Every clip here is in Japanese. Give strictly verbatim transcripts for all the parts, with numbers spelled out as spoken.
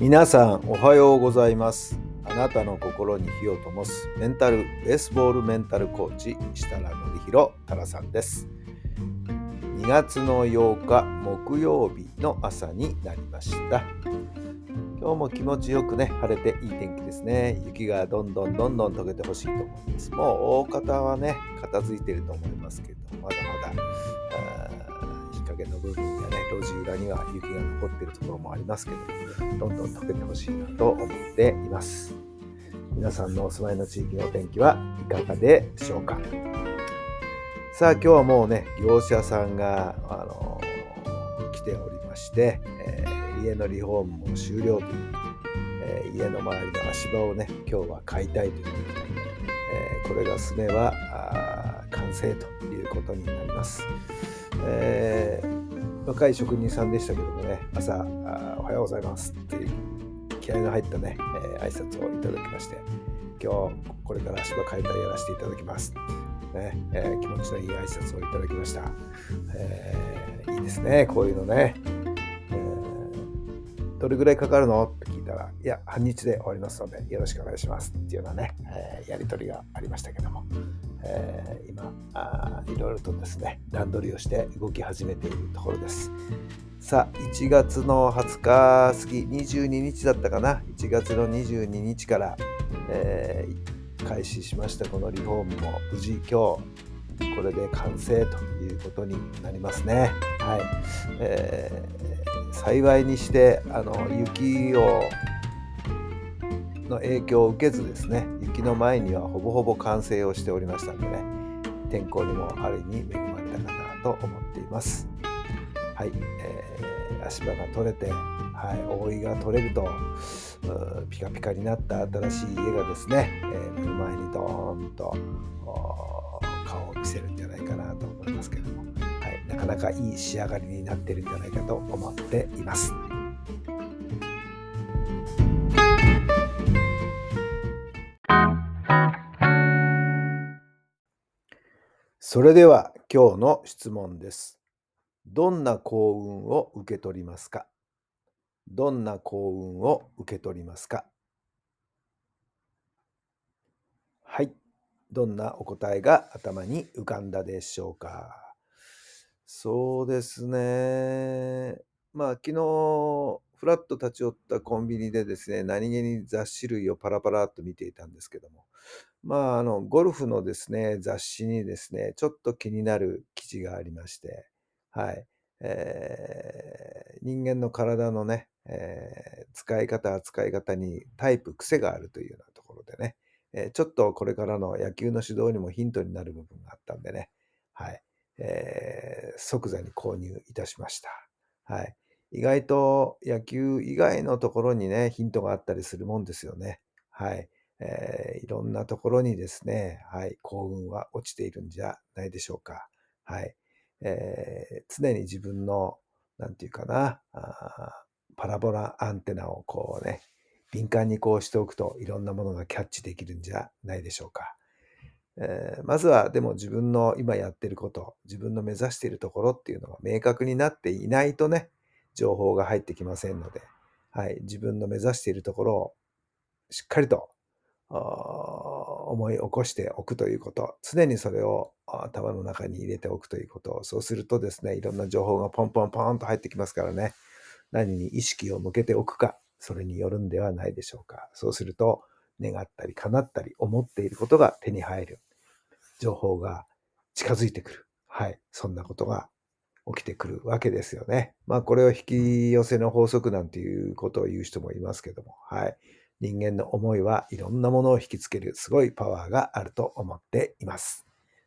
皆さんおはようございます。あなたの心に火を灯すメンタルベースボールメンタルコーチ設楽範弘太良さんです。にがつのようか木曜日の朝になりました。今日も気持ちよくね、晴れていい天気ですね。雪がどんどんどんどん溶けてほしいと思います。もう大方はね、片付いていると思いますけど、まだまだ日陰の部分やね、路地裏には雪が残っているところもありますけど、どんどん溶けてほしいなと思っています。皆さんのお住まいの地域のお天気はいかがでしょうか。さあ、今日はもうね、業者さんがあの来ておりまして、えー、家のリフォームも終了という、えー、家の周りの足場をね、今日は解体という、えー、これが進めば完成ということになります。えー、若い職人さんでしたけどもね、朝おはようございますっていう気合いが入ったね、えー、挨拶をいただきまして、今日これから足場解体やらせていただきます、ねえー、気持ちのいい挨拶をいただきました、えー、いいですね、こういうのね、えー、どれぐらいかかるのって聞いたら、いや半日で終わりますのでよろしくお願いしますっていうようなね、えー、やり取りがありましたけども、えー、今あいろいろとですね、段取りをして動き始めているところです。さあ、いちがつのはつか過ぎ、にじゅうににちだったかな、いちがつのにじゅうににちから、えー、開始しましたこのリフォームも無事今日これで完成ということになりますね。はい、えー、幸いにしてあの雪をの影響を受けずですね、雪の前にはほぼほぼ完成をしておりましたのでね、天候にもある意味恵まれたかなと思っています。はい、えー、足場が取れて、はい、覆いが取れるとピカピカになった新しい家がですね、えー、目の前にドーンと顔を見せるんじゃないかなと思いますけれども、はい、なかなかいい仕上がりになっているんじゃないかと思っています。それでは今日の質問です。どんな幸運を受け取りますか？どんな幸運を受け取りますか？はい、どんなお答えが頭に浮かんだでしょうか？そうですね。まあ昨日ふらっと立ち寄ったコンビニでですね、何気に雑誌類をパラパラっと見ていたんですけども、まああのゴルフのですね雑誌にですね、ちょっと気になる記事がありまして、はい、えー、人間の体のね、えー、使い方扱い方にタイプ癖があるというようなところでね、えー、ちょっとこれからの野球の指導にもヒントになる部分があったんでね、はい、えー、即座に購入いたしました。はい。意外と野球以外のところにね、ヒントがあったりするもんですよね。はい。えー、いろんなところにですね、はい、幸運は落ちているんじゃないでしょうか。はい。えー、常に自分の、なんていうかな、あパラボラアンテナをこうね、敏感にこうしておくと、いろんなものがキャッチできるんじゃないでしょうか。えー、まずはでも自分の今やってること、自分の目指しているところっていうのが明確になっていないとね、情報が入ってきませんので、はい、自分の目指しているところをしっかりと思い起こしておくということ、常にそれを頭の中に入れておくということ、そうするとですね、いろんな情報がポンポンポンと入ってきますからね、何に意識を向けておくか、それによるんではないでしょうか。そうすると、願ったり叶ったり思っていることが手に入る。情報が近づいてくる。はい、そんなことが起きてくるわけですよね。まあこれを引き寄せの法則なんていうことを言う人もいますけども、はい。人間の思いはいろんなものを引きつけるすごいパワーがあると思っています。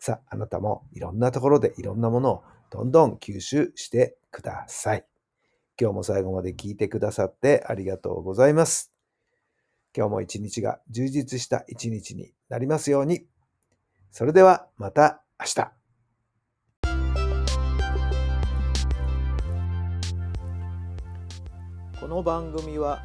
さあ、あなたもいろんなところでいろんなものをどんどん吸収してください。今日も最後まで聞いてくださってありがとうございます。今日も一日が充実した一日になりますように。それではまた明日。この番組は